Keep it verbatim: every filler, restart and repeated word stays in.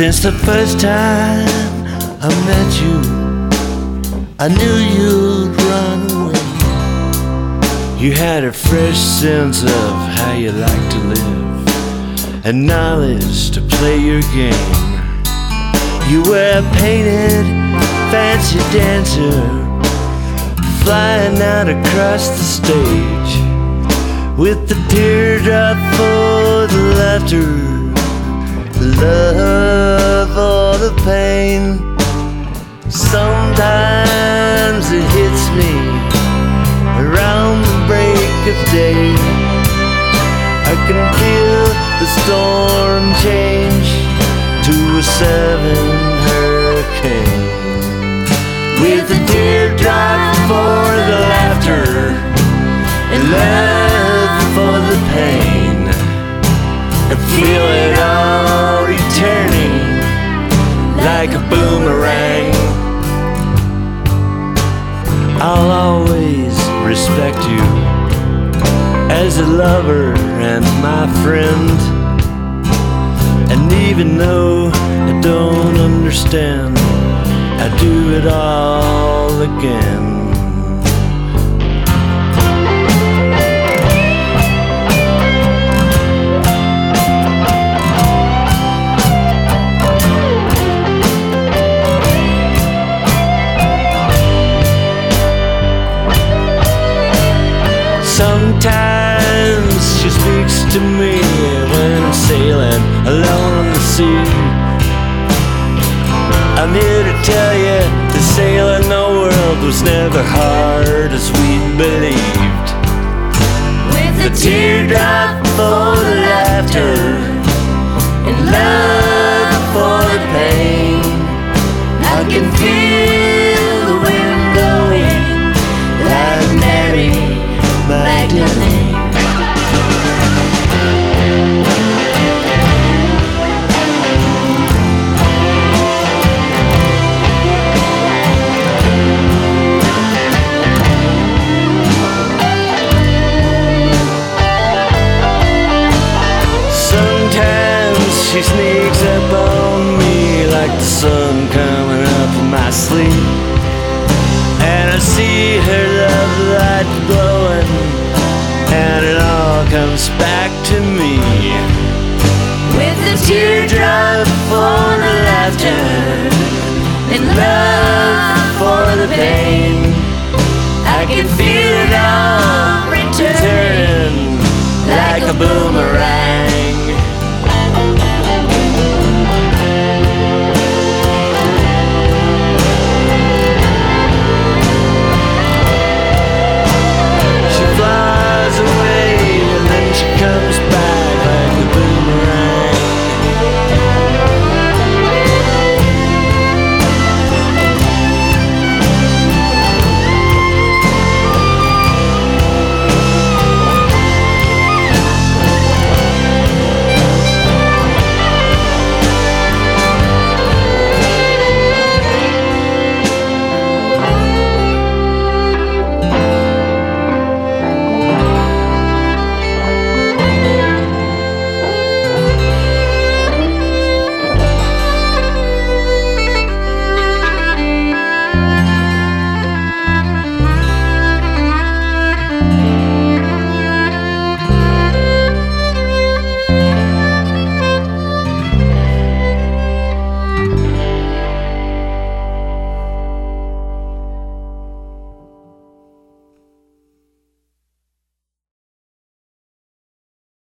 Since the first time I met you, I knew you'd run away. You had a fresh sense of how you like to live, and knowledge to play your game. You were a painted fancy dancer, flying out across the stage, with the teardrop for the laughter, love or the pain. Sometimes it hits me around the break of day. I can feel the storm change to a seven hurricane, with a teardrop for the laughter and love for the pain. I feel it all returning like a boomerang. I'll always respect you as a lover and my friend, and even though I don't understand, I do it all again. Sometimes she speaks to me when I'm sailing alone on the sea. I'm here to tell you that sailing the world was never hard as we believed. With a teardrop for the laughter and love for the pain, I can feel the wind blowing like Mary Magdalene. She sneaks up on me like the sun coming up in my sleep, and I see her love light glowing, and it all comes back to me. With the teardrop